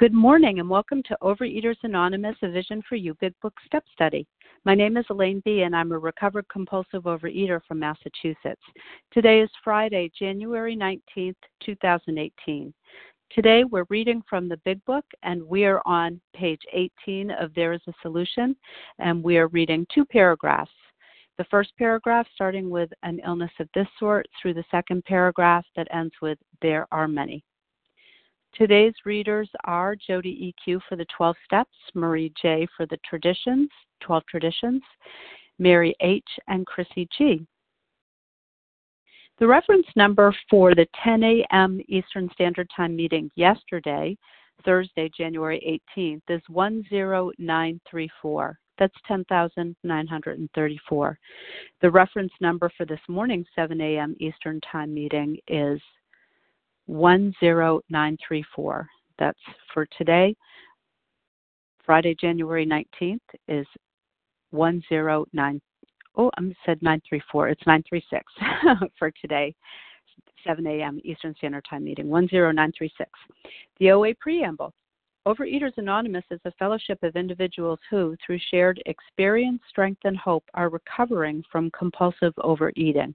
Good morning and welcome to Overeaters Anonymous, a Vision for You Big Book Step Study. My name is Elaine B. and I'm a recovered compulsive overeater from Massachusetts. Today is Friday, January 19th, 2018. Today we're reading from the Big Book and we are on page 18 of There is a Solution, and we are reading two paragraphs. The first paragraph starting with an illness of this sort through the second paragraph that ends with there are many. Today's readers are Jody EQ for the 12 Steps, Marie J for the Traditions, 12 Traditions, Mary H, and Chrissy G. The reference number for the 10 a.m. Eastern Standard Time meeting yesterday, Thursday, January 18th, is 10934. That's 10,934. The reference number for this morning's 7 a.m. Eastern Time meeting is 10934. That's for today. Friday, January 19th is 109. Oh, I said 934. It's 936 for today, 7 a.m. Eastern Standard Time meeting, 10936. The OA Preamble. Overeaters Anonymous is a fellowship of individuals who, through shared experience, strength, and hope, are recovering from compulsive overeating.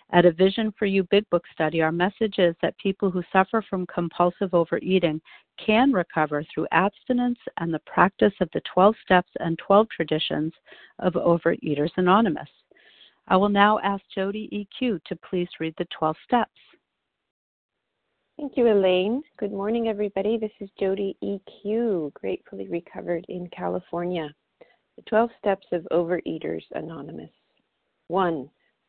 At a Vision for You Big Book study, our message is that people who suffer from compulsive overeating can recover through abstinence and the practice of the 12 steps and 12 traditions of Overeaters Anonymous. I will now ask Jody EQ to please read the 12 steps. Thank you, Elaine. Good morning, everybody. This is Jody EQ, gratefully recovered in California. The 12 Steps of Overeaters Anonymous. 1.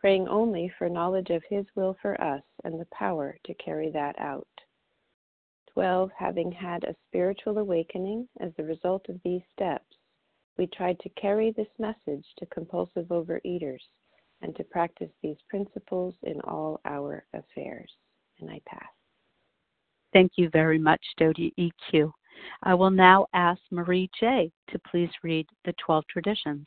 praying only for knowledge of His will for us and the power to carry that out. 12. Having had a spiritual awakening as the result of these steps, we tried to carry this message to compulsive overeaters and to practice these principles in all our affairs. And I pass. Thank you very much, Jody EQ. I will now ask Marie J. to please read the 12 traditions.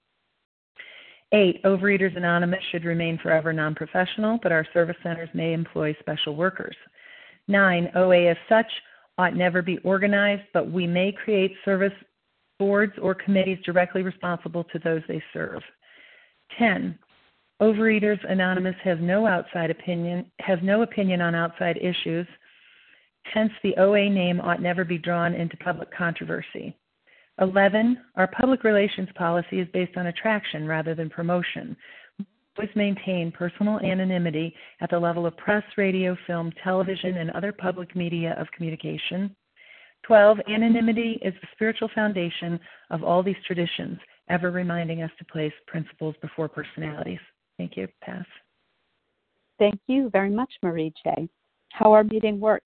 8, Overeaters Anonymous should remain forever non-professional, but our service centers may employ special workers. 9, OA as such ought never be organized, but we may create service boards or committees directly responsible to those they serve. 10, Overeaters Anonymous has no opinion on outside issues. Hence, the OA name ought never be drawn into public controversy. 11, our public relations policy is based on attraction rather than promotion. We always maintain personal anonymity at the level of press, radio, film, television, and other public media of communication. 12, anonymity is the spiritual foundation of all these traditions, ever reminding us to place principles before personalities. Thank you. Pass. Thank you very much, Marie J. How our meeting works.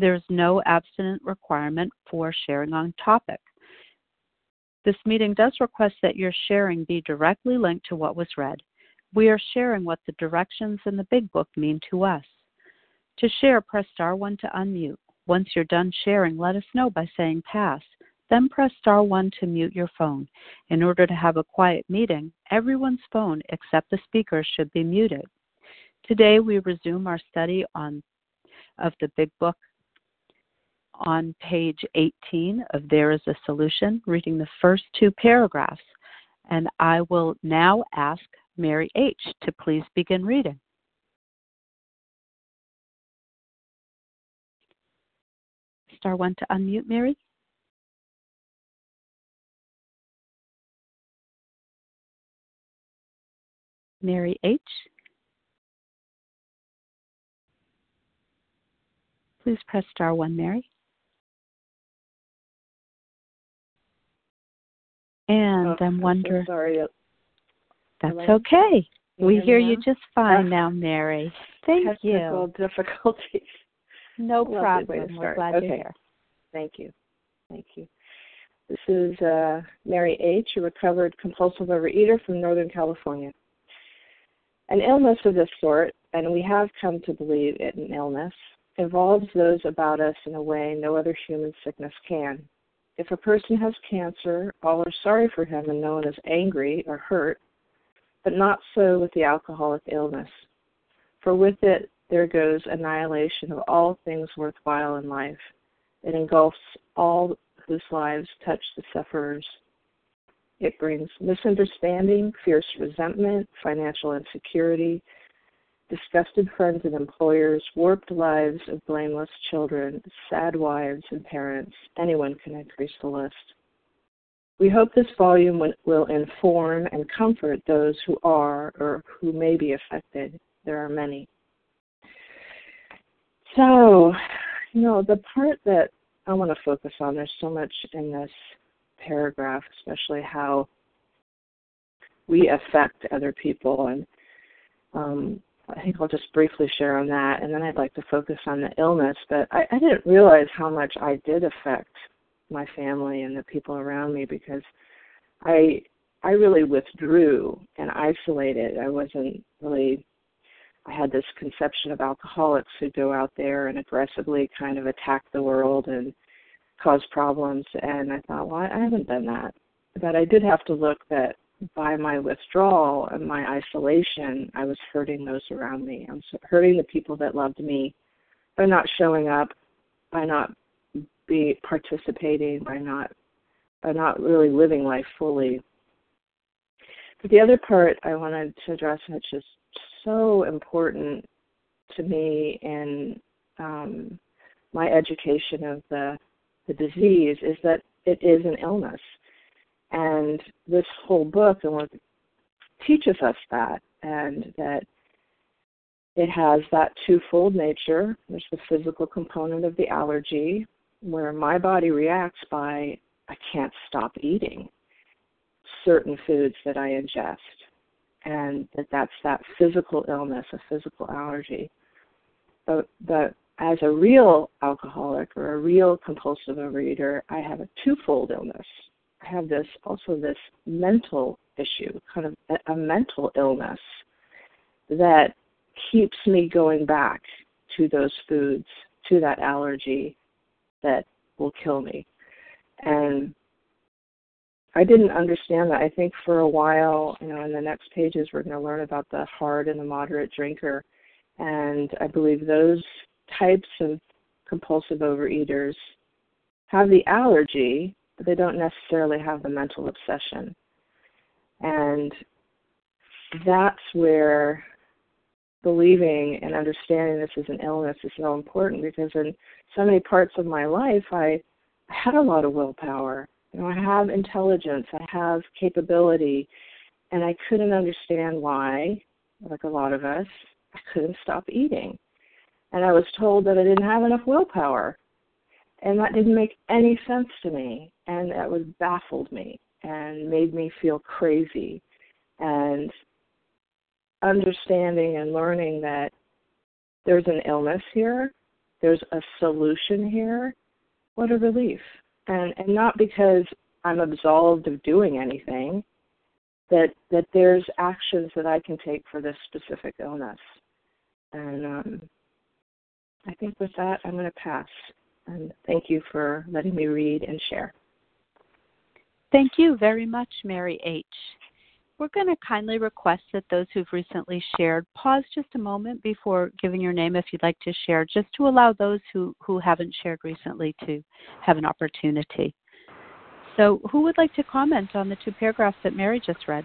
There is no abstinent requirement for sharing on topic. This meeting does request that your sharing be directly linked to what was read. We are sharing what the directions in the Big Book mean to us. To share, press star 1 to unmute. Once you're done sharing, let us know by saying pass. Then press star 1 to mute your phone. In order to have a quiet meeting, everyone's phone except the speaker should be muted. Today we resume our study of the Big Book on page 18 of There Is a Solution, reading the first 2 paragraphs. And I will now ask Mary H. to please begin reading. Star 1 to unmute, Mary. Mary H. Please press star 1, Mary. And I'm wondering. So sorry. That's okay. We hear you just fine now, Mary. Thank you. Technical difficulties. No problem. We're glad you're here. Thank you. This is Mary H., a recovered compulsive overeater from Northern California. An illness of this sort, and we have come to believe it an illness, involves those about us in a way no other human sickness can. If a person has cancer, all are sorry for him and no one is angry or hurt, but not so with the alcoholic illness. For with it, there goes annihilation of all things worthwhile in life. It engulfs all whose lives touch the sufferers. It brings misunderstanding, fierce resentment, financial insecurity, disgusted friends and employers, warped lives of blameless children, sad wives and parents. Anyone can increase the list. We hope this volume will inform and comfort those who are or who may be affected. There are many. So, the part that I want to focus on, there's so much in this paragraph, especially how we affect other people, and I think I'll just briefly share on that, and then I'd like to focus on the illness. But I didn't realize how much I did affect my family and the people around me, because I really withdrew and isolated. I had this conception of alcoholics who go out there and aggressively kind of attack the world and cause problems, and I thought, well, I haven't done that. But I did have to look that by my withdrawal and my isolation, I was hurting those around me. I was hurting the people that loved me by not showing up, by not participating, by not really living life fully. The other part I wanted to address, which is so important to me in my education of the disease, is that it is an illness. And this whole book teaches us that, and that it has that twofold nature. There's the physical component of the allergy, where my body reacts by, I can't stop eating certain foods that I ingest, and that's that physical illness, a physical allergy. But as a real alcoholic or a real compulsive overeater, I have a twofold illness. I have this mental issue, kind of a mental illness that keeps me going back to those foods, to that allergy that will kill me. And I didn't understand that. I think for a while, in the next pages, we're going to learn about the hard and the moderate drinker. And I believe those types of compulsive overeaters have the allergy, but they don't necessarily have the mental obsession. And that's where believing and understanding this is an illness is so important, because in so many parts of my life, I had a lot of willpower. I have intelligence, I have capability, and I couldn't understand why, like a lot of us, I couldn't stop eating. And I was told that I didn't have enough willpower. And that didn't make any sense to me. And that baffled me and made me feel crazy. And understanding and learning that there's an illness here, there's a solution here, what a relief. And not because I'm absolved of doing anything, that there's actions that I can take for this specific illness. And I think with that, I'm going to pass. And thank you for letting me read and share. Thank you very much, Mary H. We're going to kindly request that those who've recently shared pause just a moment before giving your name if you'd like to share, just to allow those who haven't shared recently to have an opportunity. So who would like to comment on the two paragraphs that Mary just read?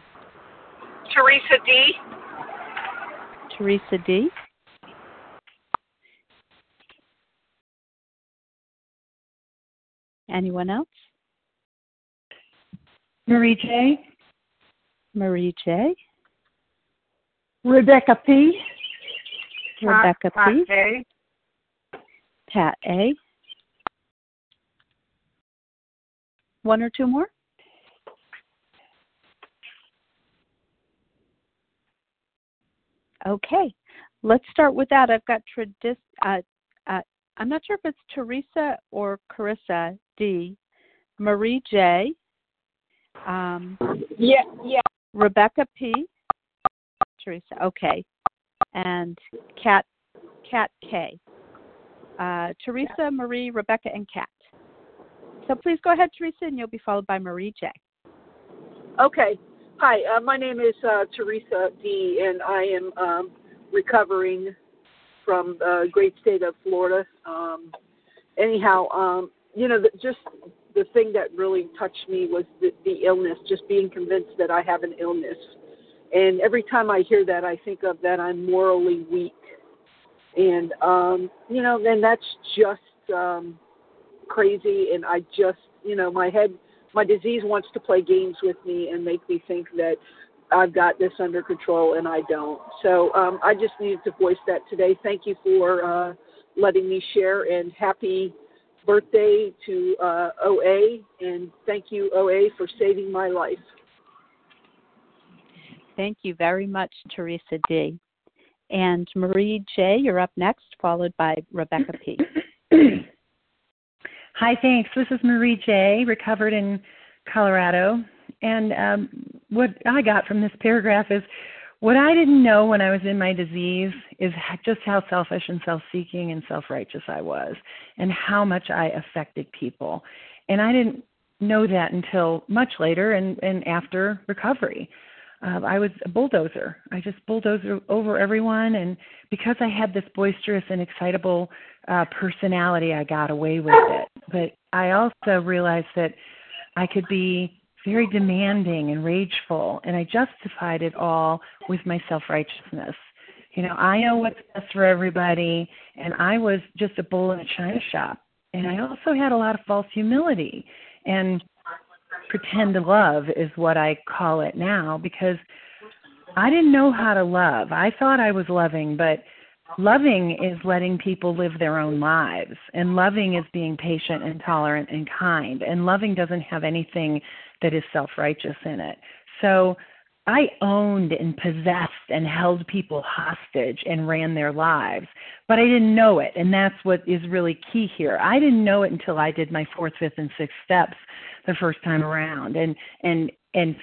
Teresa D. Teresa D. Anyone else? Marie J. Marie J. Rebecca P. Rebecca P. Pat A. One or two more? Okay. Let's start with that. I've got I'm not sure if it's Teresa or Carissa D. Marie J. Yeah. Rebecca P. Teresa, okay. And Kat K. Teresa, Marie, Rebecca, and Kat. So please go ahead, Teresa, and you'll be followed by Marie J. Okay. Hi, my name is Teresa D., and I am recovering from the great state of Florida. The thing that really touched me was the illness, just being convinced that I have an illness. And every time I hear that, I think of that I'm morally weak. And, then that's just crazy. And I just, my disease wants to play games with me and make me think that I've got this under control, and I don't. So I just needed to voice that today. Thank you for letting me share, and happy birthday to OA, and thank you, OA, for saving my life. Thank you very much, Teresa D. And Marie J., you're up next, followed by Rebecca P. Hi, thanks. This is Marie J., recovered in Colorado. And what I got from this paragraph is, what I didn't know when I was in my disease is just how selfish and self-seeking and self-righteous I was, and how much I affected people. And I didn't know that until much later and after recovery. I was a bulldozer. I just bulldozed over everyone. And because I had this boisterous and excitable personality, I got away with it. But I also realized that I could be very demanding and rageful, and I justified it all with my self-righteousness. You know, I know what's best for everybody, and I was just a bull in a china shop. And I also had a lot of false humility, and pretend love is what I call it now, because I didn't know how to love. I thought I was loving, but loving is letting people live their own lives, and loving is being patient and tolerant and kind, and loving doesn't have anything that is self-righteous in it. So I owned and possessed and held people hostage and ran their lives, but I didn't know it, and that's what is really key here. I didn't know it until I did my 4th, 5th, and 6th steps the first time around, and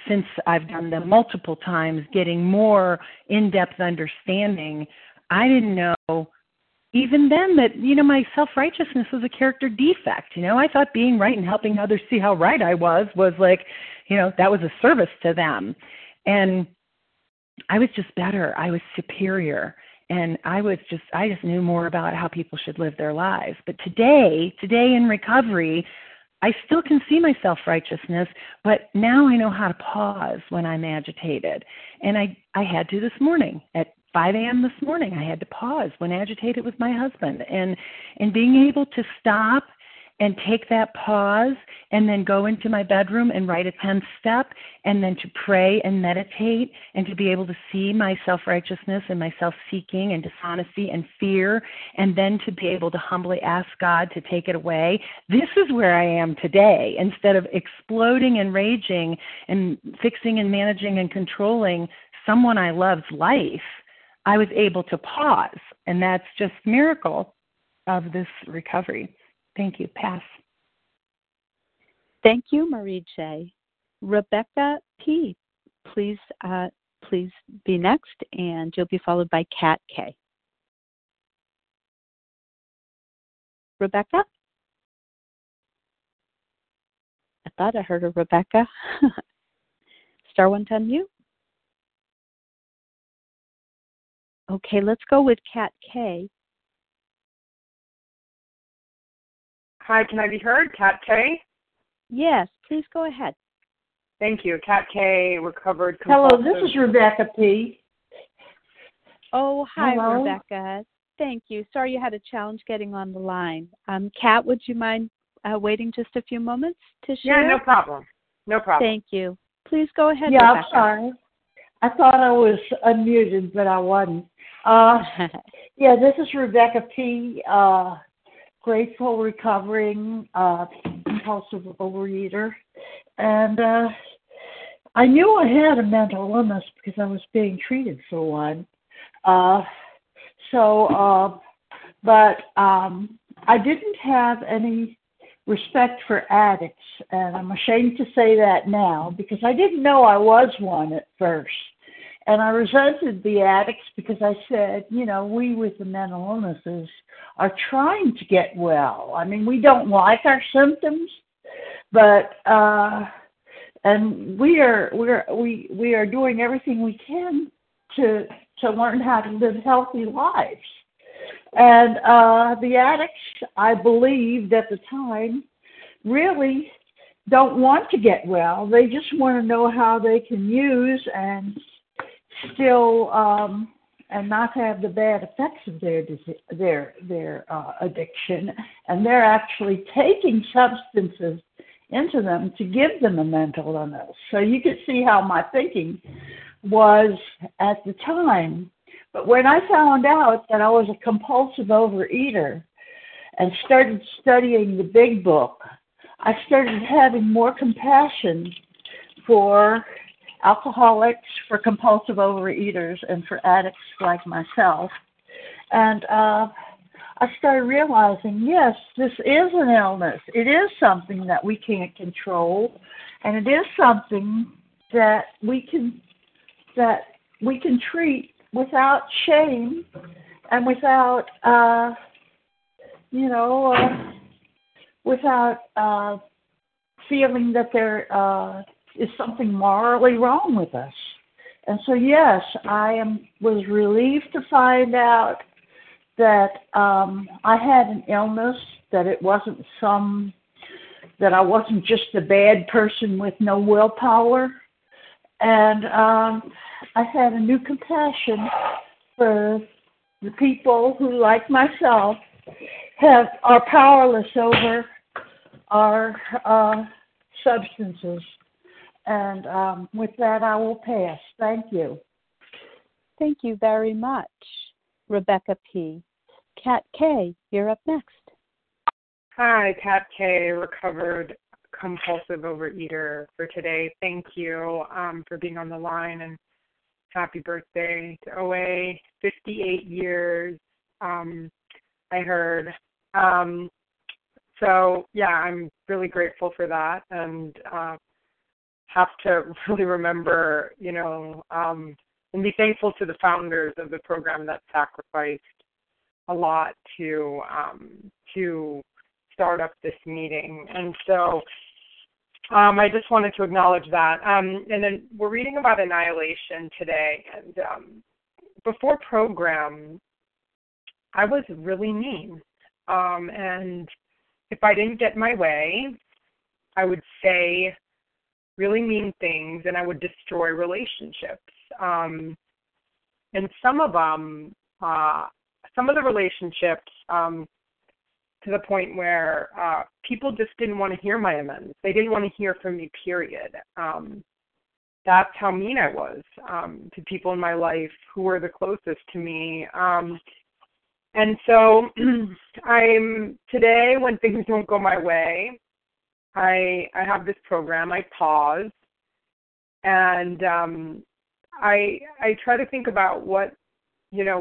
since I've done them multiple times, getting more in-depth understanding, I didn't know even then that, you know, my self-righteousness was a character defect. You know, I thought being right and helping others see how right I was like, you know, that was a service to them. And I was just better. I was superior. And I just knew more about how people should live their lives. But today in recovery, I still can see my self-righteousness, but now I know how to pause when I'm agitated. And I had to this morning at 5 a.m. this morning, I had to pause when agitated with my husband. And being able to stop and take that pause and then go into my bedroom and write a 10th step and then to pray and meditate and to be able to see my self-righteousness and my self-seeking and dishonesty and fear and then to be able to humbly ask God to take it away. This is where I am today. Instead of exploding and raging and fixing and managing and controlling someone I love's life, I was able to pause, and that's just a miracle of this recovery. Thank you. Pass. Thank you, Marie J. Rebecca P., please be next, and you'll be followed by Kat K. Rebecca? I thought I heard a Rebecca. Star 110 mute. Okay, let's go with Kat K. Hi, can I be heard? Kat K? Yes, please go ahead. Thank you. Kat K, recovered. Compulsive. Hello, this is Rebecca P. Oh, hi, hello. Rebecca. Thank you. Sorry you had a challenge getting on the line. Kat, would you mind waiting just a few moments to share? Yeah, no problem. Thank you. Please go ahead, yeah, Rebecca. Yeah, I'm sorry. I thought I was unmuted, but I wasn't. Yeah, this is Rebecca P., grateful, recovering, compulsive overeater. And I knew I had a mental illness because I was being treated for one. So I didn't have any respect for addicts, and I'm ashamed to say that now because I didn't know I was one at first. And I resented the addicts because I said, you know, we with the mental illnesses are trying to get well. I mean, we don't like our symptoms, but and we are doing everything we can to learn how to live healthy lives. And the addicts, I believed at the time, really don't want to get well. They just want to know how they can use and still and not have the bad effects of their addiction. And they're actually taking substances into them to give them a mental illness. So you can see how my thinking was at the time. But when I found out that I was a compulsive overeater and started studying the big book, I started having more compassion for alcoholics, for compulsive overeaters, and for addicts like myself. And I started realizing, yes, this is an illness. It is something that we can't control, and it is something that we can treat without shame and without feeling that there is something morally wrong with us. And so, yes, I was relieved to find out that I had an illness, that it wasn't some that I wasn't just a bad person with no willpower. And I had a new compassion for the people who, like myself, are powerless over our substances. And with that, I will pass. Thank you. Thank you very much, Rebecca P. Kat K., you're up next. Hi, Kat K., recovered compulsive overeater for today. Thank you for being on the line, and happy birthday to OA, 58 years, I heard. So, yeah, I'm really grateful for that, and have to really remember, and be thankful to the founders of the program that sacrificed a lot to start up this meeting. And so I just wanted to acknowledge that. And then we're reading about annihilation today. And before program, I was really mean. And if I didn't get my way, I would say really mean things, and I would destroy relationships. And some of the relationships, to the point where people just didn't want to hear my amends. They didn't want to hear from me, period. That's how mean I was to people in my life who were the closest to me. And so today, when things don't go my way, I have this program. I pause, and I try to think about what,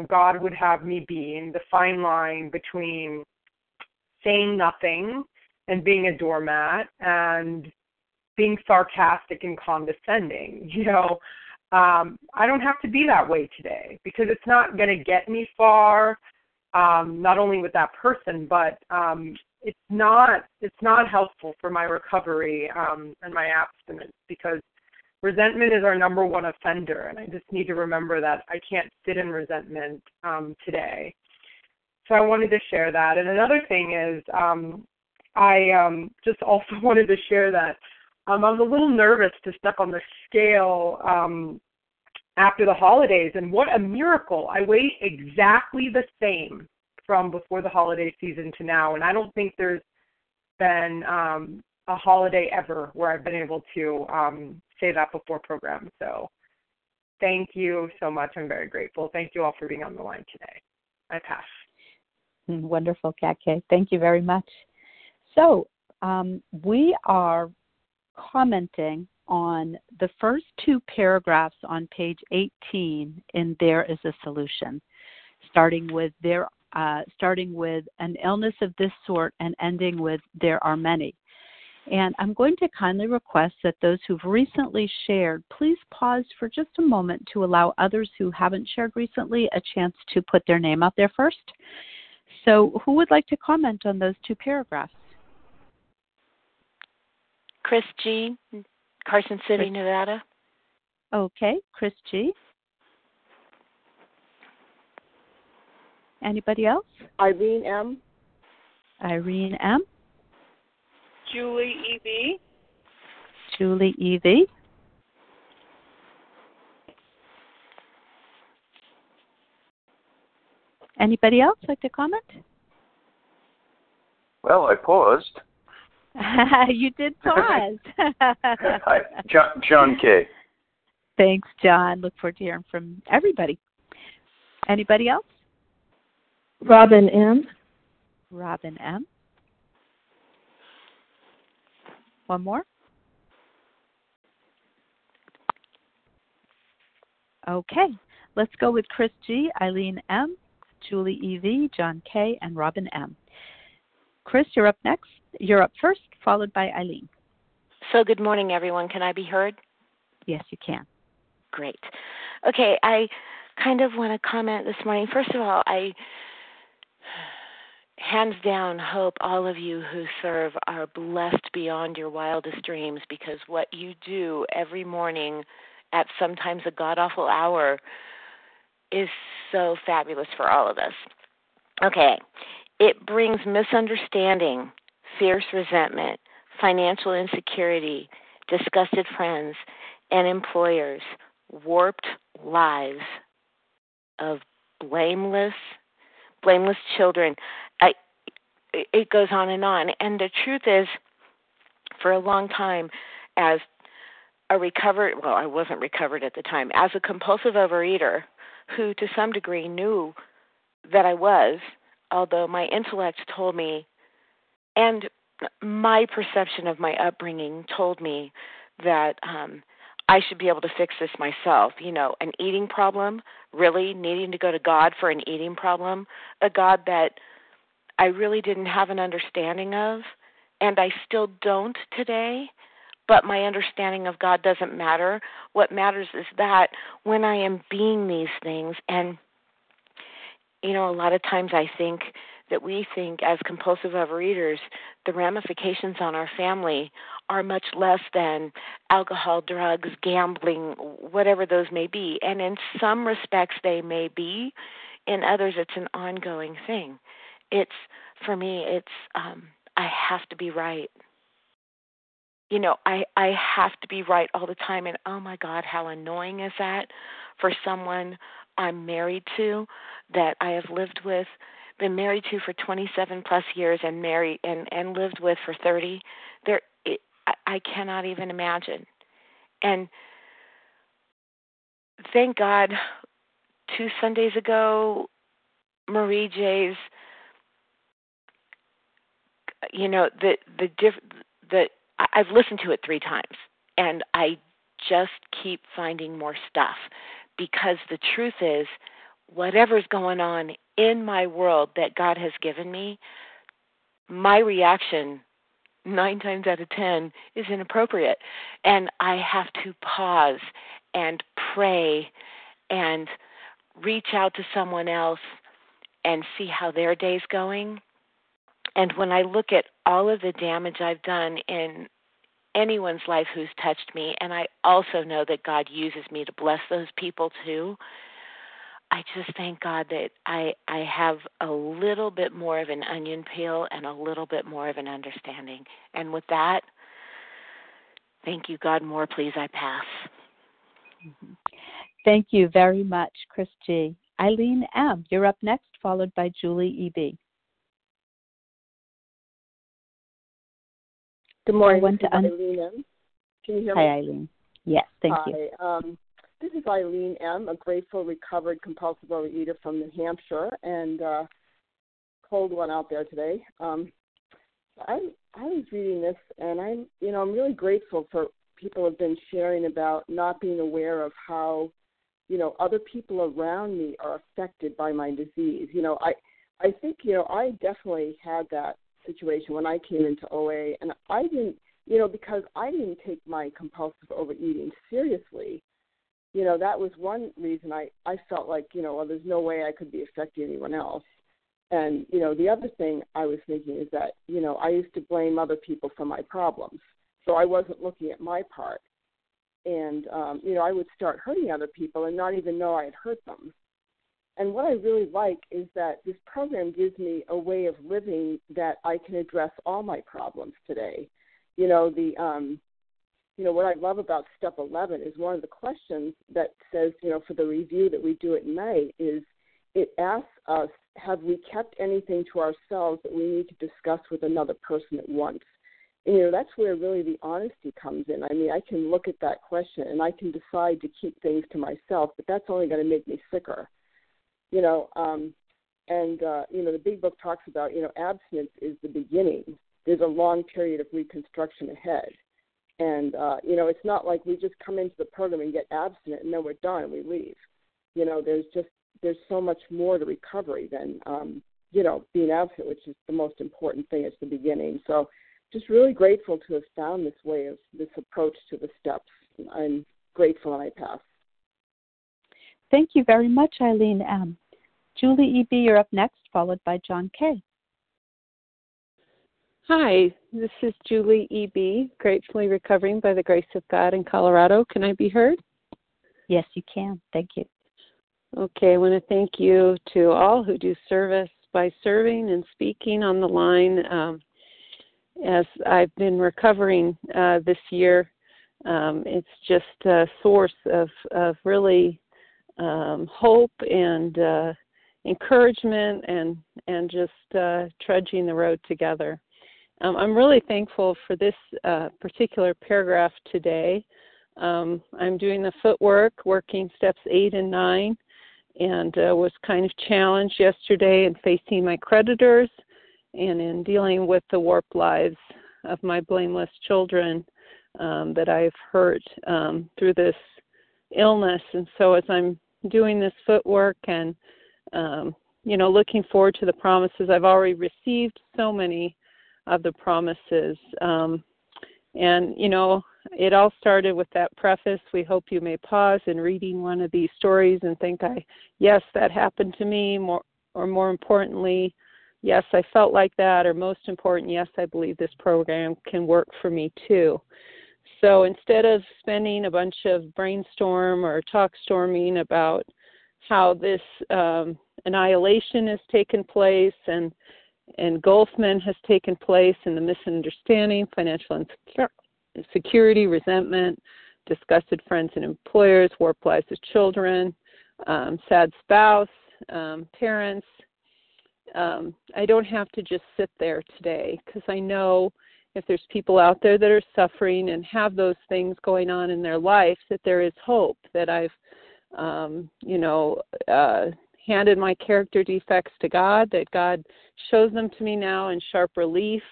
God would have me be, and the fine line between saying nothing and being a doormat and being sarcastic and condescending. I don't have to be that way today, because it's not going to get me far, not only with that person, but it's not helpful for my recovery and my abstinence, because resentment is our number one offender, and I just need to remember that I can't sit in resentment today. So I wanted to share that. And another thing is I just also wanted to share that I was a little nervous to step on the scale after the holidays, and what a miracle. I weigh exactly the same from before the holiday season to now, and I don't think there's been a holiday ever where I've been able to say that before program. So thank you so much. I'm very grateful. Thank you all for being on the line today. I pass. Wonderful, Kat K. Thank you very much. So we are commenting on the first two paragraphs on page 18 in There Is a Solution, starting with an illness of this sort and ending with there are many. And I'm going to kindly request that those who've recently shared, please pause for just a moment to allow others who haven't shared recently a chance to put their name out there first. So who would like to comment on those two paragraphs? Chris G., Carson City, Nevada. Okay, Chris G. Anybody else? Irene M. Irene M. Julie E.V. Julie E.V. Anybody else like to comment? Well, I paused. You did pause. Hi, John K. Thanks, John. Look forward to hearing from everybody. Anybody else? Robin M. Robin M. One more. Okay. Let's go with Chris G., Eileen M., Julie E.V., John K., and Robin M. Chris, you're up next. You're up first, followed by Eileen. So good morning, everyone. Can I be heard? Yes, you can. Great. Okay, I kind of want to comment this morning. First of all, I hands down hope all of you who serve are blessed beyond your wildest dreams, because what you do every morning at sometimes a god-awful hour is so fabulous for all of us. Okay, it brings misunderstanding, fierce resentment, financial insecurity, disgusted friends and employers, warped lives of blameless children. It goes on. And the truth is, for a long time, as a recovered, well, I wasn't recovered at the time, as a compulsive overeater who to some degree knew that I was, although my intellect told me, and my perception of my upbringing told me that I should be able to fix this myself. You know, an eating problem, really needing to go to God for an eating problem, a God that I really didn't have an understanding of, and I still don't today, but my understanding of God doesn't matter. What matters is that when I am being these things, and, you know, a lot of times I think that we think as compulsive overeaters, the ramifications on our family are much less than alcohol, drugs, gambling, whatever those may be. And in some respects they may be. In others, it's an ongoing thing. It's, for me, it's I have to be right. You know, I have to be right all the time. And, oh, my God, how annoying is that for someone I'm married to, that I have lived with, been married to for 27 plus years and married and lived with for 30. I cannot even imagine. And thank God, 2 Sundays ago, Marie J's, you know, I've listened to it 3 times, and I just keep finding more stuff, because the truth is, whatever's going on in my world that God has given me, my reaction 9 times out of 10 is inappropriate. And I have to pause and pray and reach out to someone else and see how their day's going. And when I look at all of the damage I've done in anyone's life who's touched me, and I also know that God uses me to bless those people too, I just thank God that I have a little bit more of an onion peel and a little bit more of an understanding. And with that, thank you, God. More, please, I pass. Thank you very much, Chris G. Eileen M., you're up next, followed by Julie E.B. Good morning, Eileen M. Can you hear me? Hi, Eileen. Yes, thank you. This is Eileen M., a grateful, recovered, compulsive overeater from New Hampshire, and cold one out there today. I was reading this, and I'm really grateful for people have been sharing about not being aware of how, you know, other people around me are affected by my disease. You know, I think, you know, I definitely had that situation when I came into OA, and I didn't, you know, because I didn't take my compulsive overeating seriously. You know, that was one reason I felt like, you know, well, there's no way I could be affecting anyone else. And, you know, the other thing I was thinking is that, you know, I used to blame other people for my problems, so I wasn't looking at my part. And, you know, I would start hurting other people and not even know I had hurt them. And what I really like is that this program gives me a way of living that I can address all my problems today. You know, you know, what I love about Step 11 is one of the questions that says, you know, for the review that we do at night is it asks us, have we kept anything to ourselves that we need to discuss with another person at once? And, you know, that's where really the honesty comes in. I mean, I can look at that question and I can decide to keep things to myself, but that's only going to make me sicker. You know, you know, the Big Book talks about, you know, abstinence is the beginning. There's a long period of reconstruction ahead. And, you know, it's not like we just come into the program and get abstinent and then we're done and we leave. You know, there's so much more to recovery than, you know, being abstinent, which is the most important thing. It's the beginning. So just really grateful to have found this way of this approach to the steps. I'm grateful, and I pass. Thank you very much, Eileen M. Julie E.B., you're up next, followed by John K. Hi, this is Julie E.B., gratefully recovering by the grace of God in Colorado. Can I be heard? Yes, you can. Thank you. Okay, I want to thank you to all who do service by serving and speaking on the line. as I've been recovering this year. It's just a source of really hope and encouragement and just trudging the road together. I'm really thankful for this particular paragraph today. I'm doing the footwork, working steps 8 and 9, and was kind of challenged yesterday in facing my creditors and in dealing with the warped lives of my blameless children that I've hurt through this illness. And so as I'm doing this footwork and, looking forward to the promises, I've already received so many of the promises. It all started with that preface. We hope you may pause in reading one of these stories and think, yes, that happened to me, more importantly, yes, I felt like that, or most important, yes, I believe this program can work for me too. So instead of spending a bunch of brainstorm or talk storming about how this annihilation has taken place and engulfment has taken place and the misunderstanding, financial insecurity, resentment, disgusted friends and employers, warped lives of children, sad spouse, parents, I don't have to just sit there today, because I know if there's people out there that are suffering and have those things going on in their life, that there is hope, that I've, handed my character defects to God, that God shows them to me now in sharp relief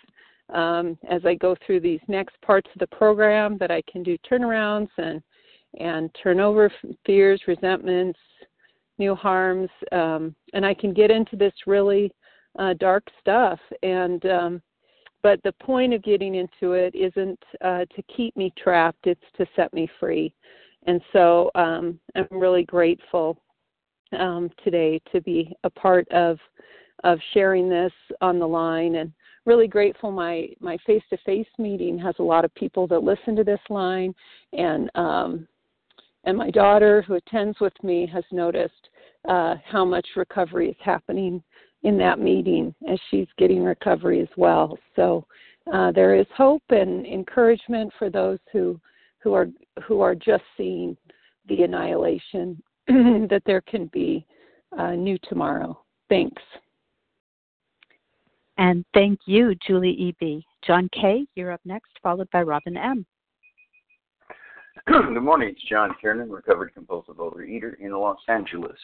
as I go through these next parts of the program, that I can do turnarounds and turn over fears, resentments, new harms, and I can get into this really dark stuff. And but the point of getting into it isn't to keep me trapped, it's to set me free. And so I'm really grateful today to be a part of sharing this on the line, and really grateful my face-to-face meeting has a lot of people that listen to this line, and my daughter, who attends with me, has noticed how much recovery is happening in that meeting as she's getting recovery as well. So there is hope and encouragement for those who are just seeing the annihilation that there can be a new tomorrow. Thanks. And thank you, Julie E.B. John K., you're up next, followed by Robin M. Good morning, it's John Kiernan, recovered compulsive overeater in Los Angeles.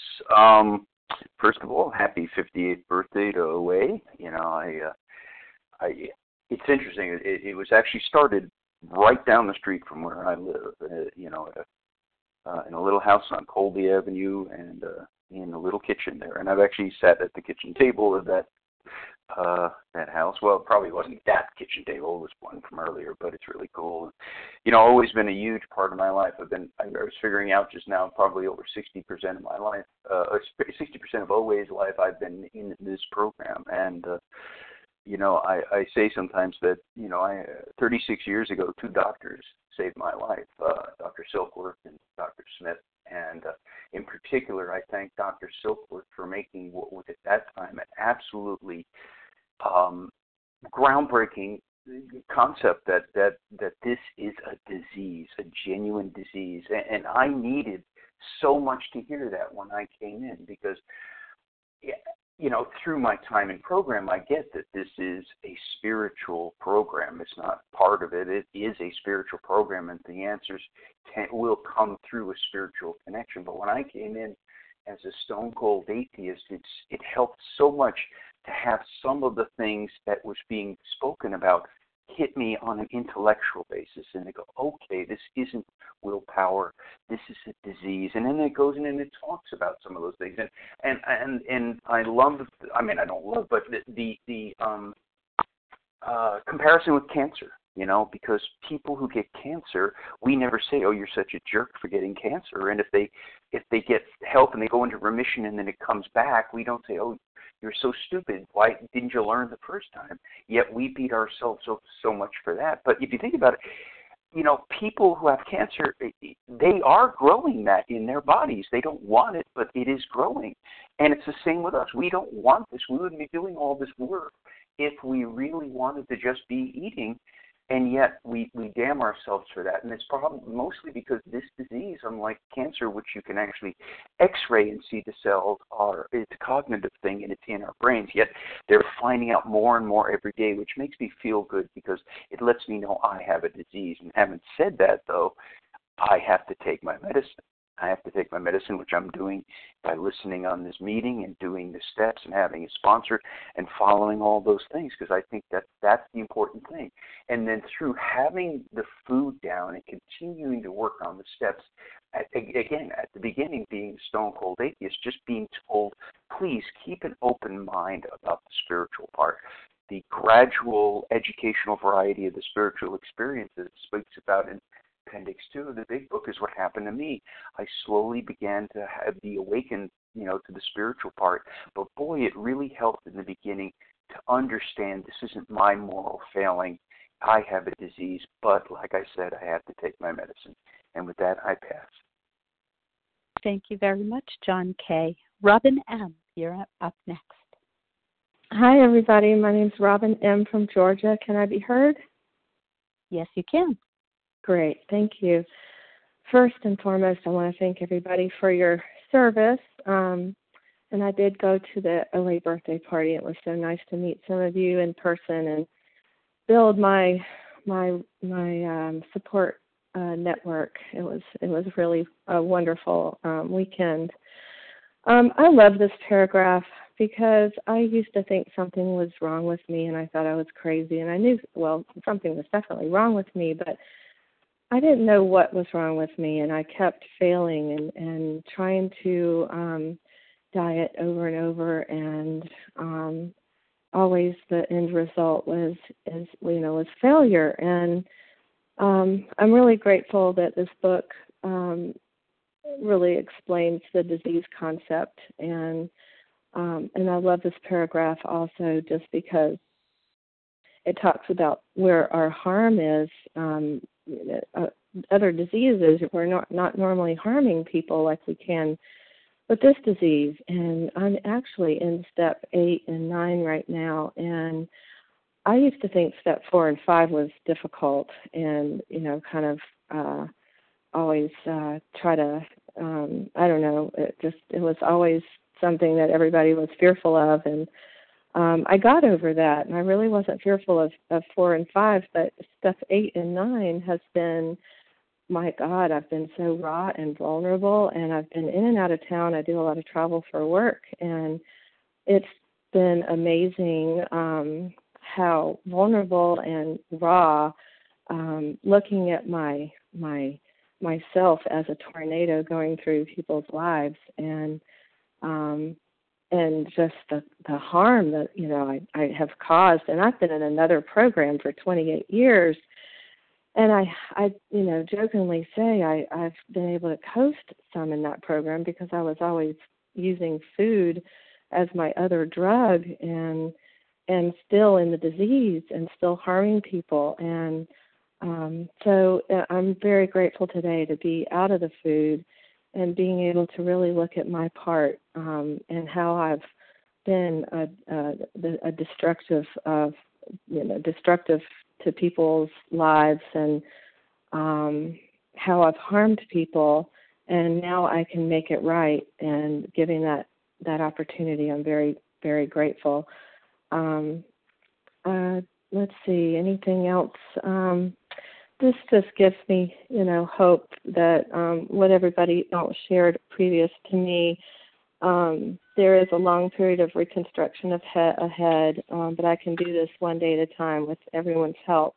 First of all, happy 58th birthday to OA. It's interesting. It was actually started right down the street from where I live. In a little house on Colby Avenue, and in a little kitchen there. And I've actually sat at the kitchen table of that house. Well, it probably wasn't that kitchen table, it was one from earlier, but it's really cool. Always been a huge part of my life. I was figuring out just now, probably over 60% of my life, 60% of always life I've been in this program. And I say sometimes that 36 years ago, 2 doctors saved my life, Dr. Silkworth and Dr. Smith. And in particular, I thank Dr. Silkworth for making what was at that time an absolutely groundbreaking concept that this is a disease, a genuine disease. And I needed so much to hear that when I came in, because through my time in program, I get that this is a spiritual program. It's not part of it. It is a spiritual program, and the answers will come through a spiritual connection. But when I came in as a stone-cold atheist, it helped so much to have some of the things that was being spoken about hit me on an intellectual basis, and they go, okay, this isn't willpower, this is a disease. And then it goes in and it talks about some of those things, and I don't love, but the comparison with cancer, because people who get cancer, we never say, oh, you're such a jerk for getting cancer. And if they get help and they go into remission and then it comes back, we don't say, oh, you're so stupid, why didn't you learn the first time? Yet we beat ourselves up so much for that. But if you think about it, people who have cancer, they are growing that in their bodies. They don't want it, but it is growing. And it's the same with us. We don't want this. We wouldn't be doing all this work if we really wanted to just be eating, and yet we damn ourselves for that. And it's probably mostly because this disease, unlike cancer, which you can actually X-ray and see the cells, it's a cognitive thing and it's in our brains. Yet they're finding out more and more every day, which makes me feel good because it lets me know I have a disease. And having said that, though, I have to take my medicine. I have to take my medicine, which I'm doing by listening on this meeting and doing the steps and having a sponsor and following all those things, because I think that that's the important thing. And then through having the food down and continuing to work on the steps, again, at the beginning, being stone cold atheist, just being told, please keep an open mind about the spiritual part. The gradual educational variety of the spiritual experiences it speaks about in Appendix 2 of the big book is what happened to me. I slowly began to be awakened, to the spiritual part. But boy, it really helped in the beginning to understand this isn't my moral failing. I have a disease, but like I said, I have to take my medicine. And with that, I pass. Thank you very much, John K. Robin M., you're up next. Hi, everybody. My name's Robin M. from Georgia. Can I be heard? Yes, you can. Great. Thank you. First and foremost, I want to thank everybody for your service. And I did go to the LA birthday party. It was so nice to meet some of you in person and build my support network. It was really a wonderful weekend. I love this paragraph because I used to think something was wrong with me, and I thought I was crazy. And I knew, well, something was definitely wrong with me, but I didn't know what was wrong with me, and I kept failing and trying to diet over and over, and always the end result was failure. And I'm really grateful that this book really explains the disease concept, and I love this paragraph also just because it talks about where our harm is. Other diseases, we're not normally harming people like we can with this disease. And I'm actually in step 8 and 9 right now. And I used to think step 4 and 5 was difficult and, always try to, it was always something that everybody was fearful of. And I got over that, and I really wasn't fearful of 4 and 5, but stuff 8 and 9 has been, my God, I've been so raw and vulnerable, and I've been in and out of town. I do a lot of travel for work, and it's been amazing how vulnerable and raw, looking at myself as a tornado going through people's lives, and just the harm that, I have caused. And I've been in another program for 28 years. And I jokingly say I've been able to coast some in that program because I was always using food as my other drug and still in the disease and still harming people. And so I'm very grateful today to be out of the food and being able to really look at my part and how I've been a destructive, destructive to people's lives, and how I've harmed people, and now I can make it right. And giving that opportunity, I'm very, very grateful. Let's see, anything else? This just gives me, hope that what everybody else shared previous to me, there is a long period of reconstruction ahead, but I can do this one day at a time with everyone's help.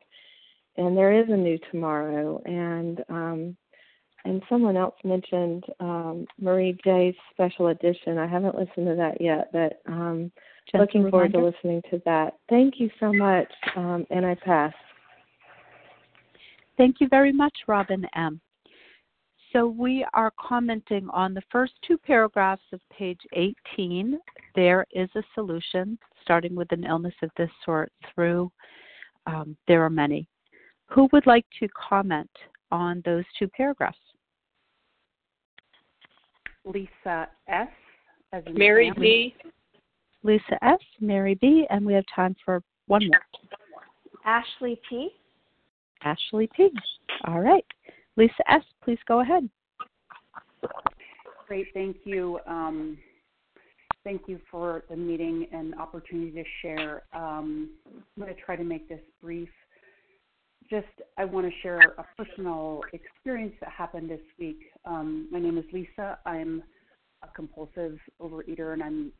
And there is a new tomorrow. And someone else mentioned Marie J's special edition. I haven't listened to that yet, but looking forward to listening to that. Thank you so much, and I pass. Thank you very much, Robin M. So we are commenting on the first two paragraphs of page 18. There is a solution, starting with an illness of this sort through there are many. Who would like to comment on those two paragraphs? Lisa S. Mary B. Lisa S., Mary B., and we have time for One more. Ashley P. Ashley P. All right. Lisa S., please go ahead. Great. Thank you. Thank you for the meeting and opportunity to share. I'm going to try to make this brief. I want to share a personal experience that happened this week. My name is Lisa. I'm a compulsive overeater, and I'm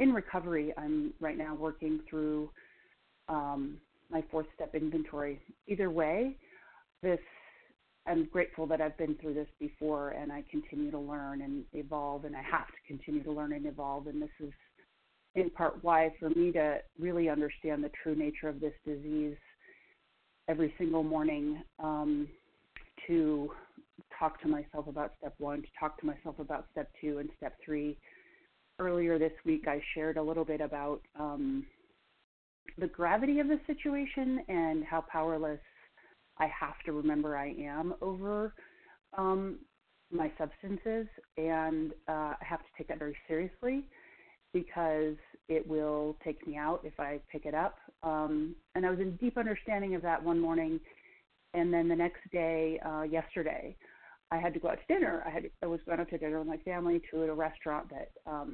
in recovery. I'm right now working through my fourth-step inventory. Either way, I'm grateful that I've been through this before, and I continue to learn and evolve, and I have to continue to learn and evolve, and this is in part why for me to really understand the true nature of this disease every single morning, to talk to myself about step one, to talk to myself about step two and step three. Earlier this week, I shared a little bit about the gravity of the situation and how powerless I have to remember I am over my substances, and I have to take that very seriously because it will take me out if I pick it up. And I was in deep understanding of that one morning, and then the next day, yesterday, I had to go out to dinner. I was going out to dinner with my family to a restaurant that I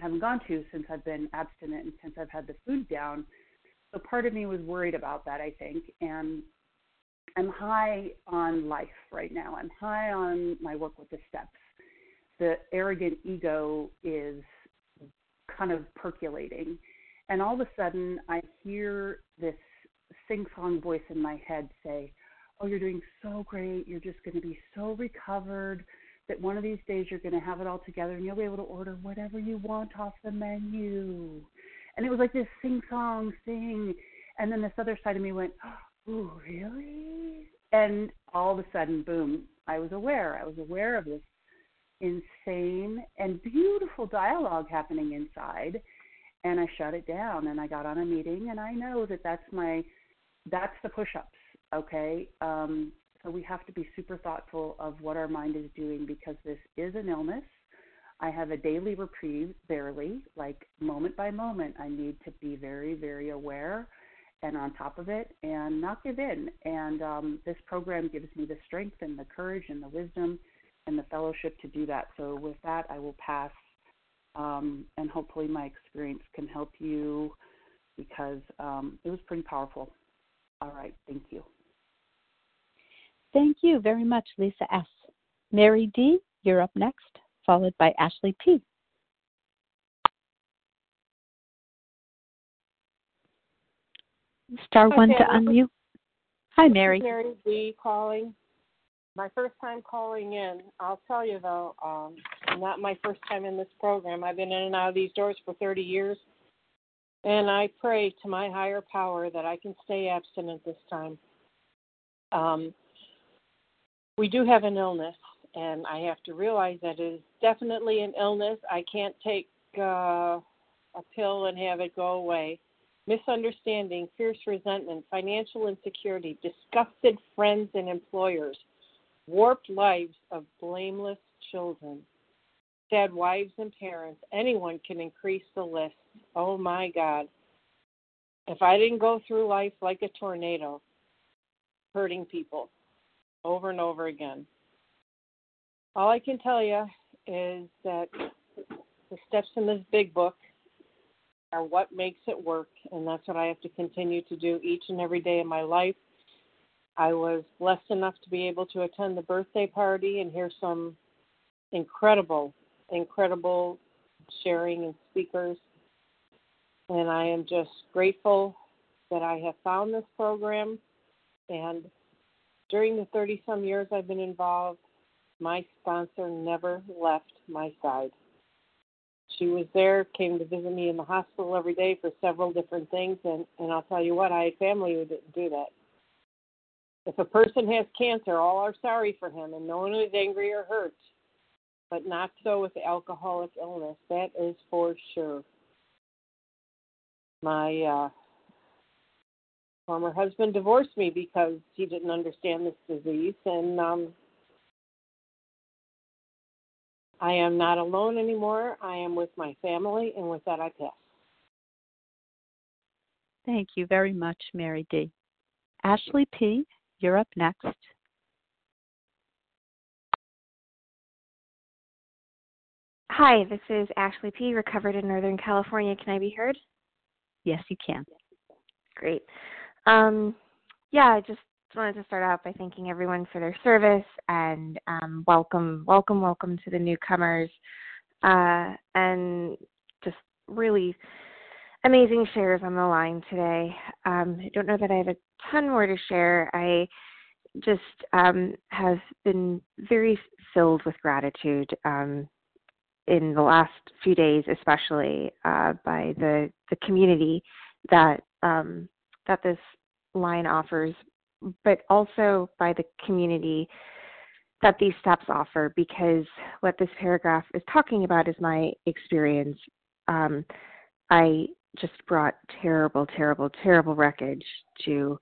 haven't gone to since I've been abstinent and since I've had the food down. So part of me was worried about that, I think, and I'm high on life right now. I'm high on my work with the steps. The arrogant ego is kind of percolating. And all of a sudden, I hear this sing-song voice in my head say, oh, you're doing so great. You're just going to be so recovered that one of these days you're going to have it all together and you'll be able to order whatever you want off the menu. And it was like this sing-song thing. And then this other side of me went, oh, really? And all of a sudden, boom, I was aware. I was aware of this insane and beautiful dialogue happening inside, and I shut it down, and I got on a meeting, and I know that that's the push-ups, okay? So we have to be super thoughtful of what our mind is doing because this is an illness. I have a daily reprieve, barely, like moment by moment. I need to be very, very aware and on top of it and not give in. And this program gives me the strength and the courage and the wisdom and the fellowship to do that. So with that, I will pass. And hopefully my experience can help you because it was pretty powerful. All right. Thank you. Thank you very much, Lisa S. Mary D., you're up next, followed by Ashley P. Star one to unmute. Hi, Mary. Mary D. calling. My first time calling in. I'll tell you, though, not my first time in this program. I've been in and out of these doors for 30 years, and I pray to my higher power that I can stay abstinent this time. We do have an illness, and I have to realize that it is definitely an illness. I can't take a pill and have it go away. Misunderstanding, fierce resentment, financial insecurity, disgusted friends and employers, warped lives of blameless children, sad wives and parents. Anyone can increase the list. Oh, my God. If I didn't go through life like a tornado, hurting people over and over again. All I can tell you is that the steps in this big book are what makes it work, and that's what I have to continue to do each and every day of my life. I was blessed enough to be able to attend the birthday party and hear some incredible, incredible sharing and speakers. And I am just grateful that I have found this program. And during the 30-some years I've been involved, my sponsor never left my side. She was there, came to visit me in the hospital every day for several different things. And I'll tell you what, I had family who didn't do that. If a person has cancer, all are sorry for him, and no one is angry or hurt, but not so with the alcoholic illness. That is for sure. My former husband divorced me because he didn't understand this disease, and I am not alone anymore. I am with my family, and with that I pass. Thank you very much, Mary D. Ashley P., you're up next. Hi, this is Ashley P., recovered in Northern California. Can I be heard? Yes, you can. Great. I just wanted to start out by thanking everyone for their service and welcome to the newcomers. And just really amazing shares on the line today. I don't know that I have a ton more to share. I just have been very filled with gratitude in the last few days, especially by the community that this line offers, but also by the community that these steps offer, because what this paragraph is talking about is my experience. I just brought terrible wreckage to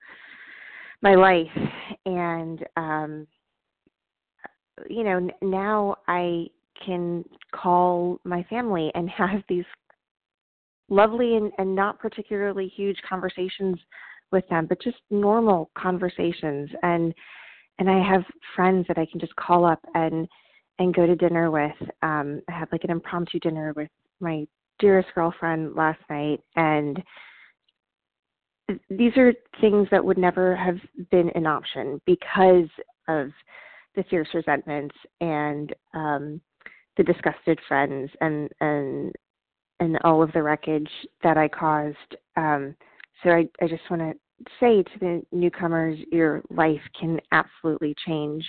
my life. And, now I can call my family and have these lovely and not particularly huge conversations with them, but just normal conversations. And I have friends that I can just call up and go to dinner with. I had an impromptu dinner with my dearest girlfriend last night. And these are things that would never have been an option because of the fierce resentments and the disgusted friends and all of the wreckage that I caused. So I just want to say to the newcomers, your life can absolutely change.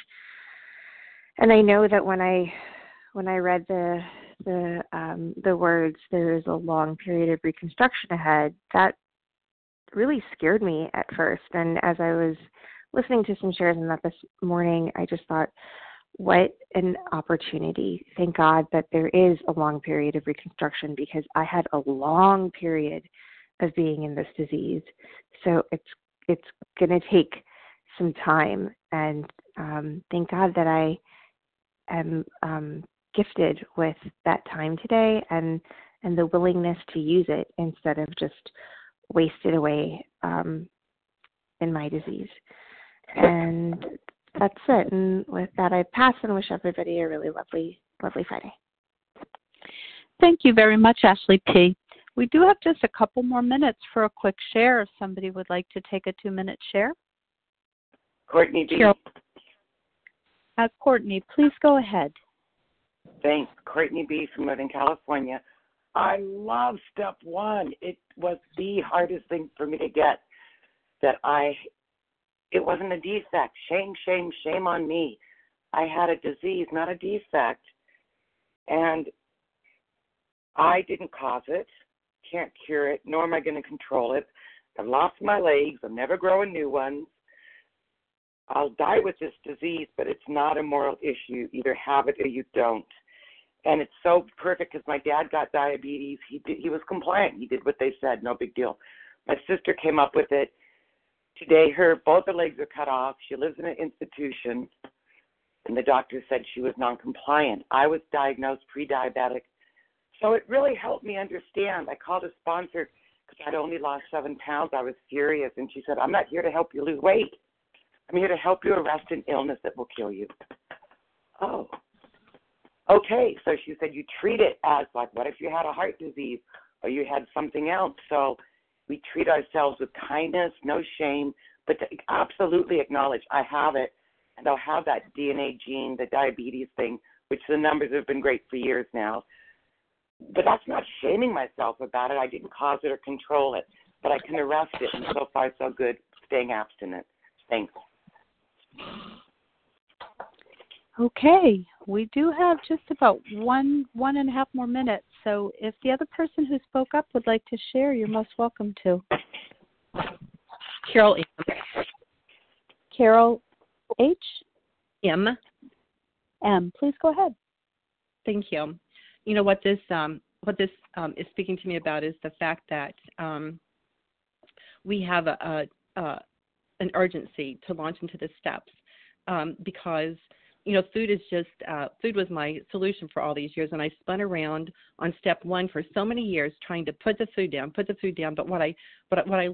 And I know that when I read the words, there is a long period of reconstruction ahead, that really scared me at first. And as I was listening to some shares on that this morning, I just thought, what an opportunity. Thank God that there is a long period of reconstruction, because I had a long period of being in this disease. So it's going to take some time, and thank God that I am gifted with that time today and the willingness to use it instead of just wasted away in my disease. And that's it. And with that, I pass and wish everybody a really lovely, lovely Friday. Thank you very much, Ashley P. We do have just a couple more minutes for a quick share if somebody would like to take a 2-minute share. Courtney D. Courtney, please go ahead. Thanks. Courtney B. from Northern California. I love step one. It was the hardest thing for me to get. It wasn't a defect. Shame on me. I had a disease, not a defect. And I didn't cause it. Can't cure it, nor am I going to control it. I've lost my legs. I'm never growing new ones. I'll die with this disease, but it's not a moral issue. Either have it or you don't. And it's so perfect because my dad got diabetes. He was compliant. He did what they said. No big deal. My sister came up with it. Today, both her legs are cut off. She lives in an institution, and the doctor said she was non-compliant. I was diagnosed pre-diabetic. So it really helped me understand. I called a sponsor because I'd only lost 7 pounds. I was furious, and she said, I'm not here to help you lose weight. I'm here to help you arrest an illness that will kill you. Oh, okay. So she said you treat it as what if you had a heart disease or you had something else? So we treat ourselves with kindness, no shame, but to absolutely acknowledge I have it, and I'll have that DNA gene, the diabetes thing, which the numbers have been great for years now. But that's not shaming myself about it. I didn't cause it or control it, but I can arrest it. And so far, so good, staying abstinent. Thanks. Okay. We do have just about one and a half more minutes. So if the other person who spoke up would like to share, you're most welcome to. Carol M. Carol H. M. M. Please go ahead. Thank you. You know, what this is speaking to me about is the fact that we have an urgency to launch into the steps because you know, food is just, food was my solution for all these years. And I spun around on step one for so many years trying to put the food down. But what I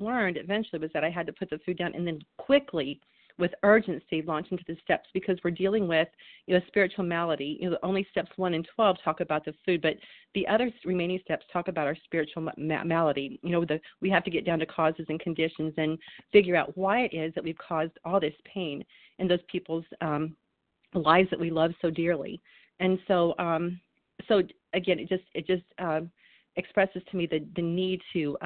learned eventually was that I had to put the food down and then quickly, with urgency, launch into the steps, because we're dealing with, you know, spiritual malady. You know, only steps 1 and 12 talk about the food, but the other remaining steps talk about our spiritual malady. You know, we have to get down to causes and conditions and figure out why it is that we've caused all this pain in those people's lives that we love so dearly. And so again, it just expresses to me the need to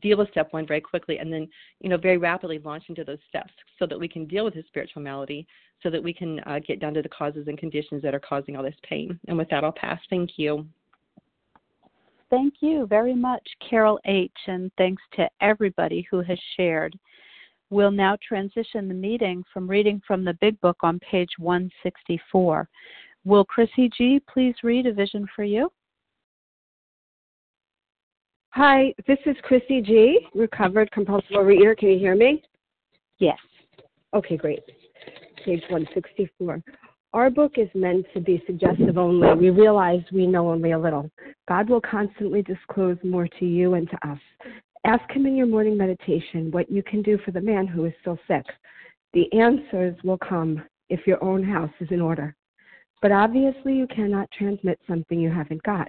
deal with step one very quickly and then, you know, very rapidly launch into those steps so that we can deal with the spiritual malady, so that we can get down to the causes and conditions that are causing all this pain. And with that, I'll pass. Thank you. Thank you very much, Carol H., and thanks to everybody who has shared. We'll now transition the meeting from reading from the Big Book on page 164. Will Chrissy G. please read A Vision for You? Hi, this is Chrissy G., recovered compulsive overeater. Can you hear me? Yes. Okay, great. Page 164. Our book is meant to be suggestive only. We realize we know only a little. God will constantly disclose more to you and to us. Ask him in your morning meditation what you can do for the man who is still sick. The answers will come if your own house is in order. But obviously you cannot transmit something you haven't got.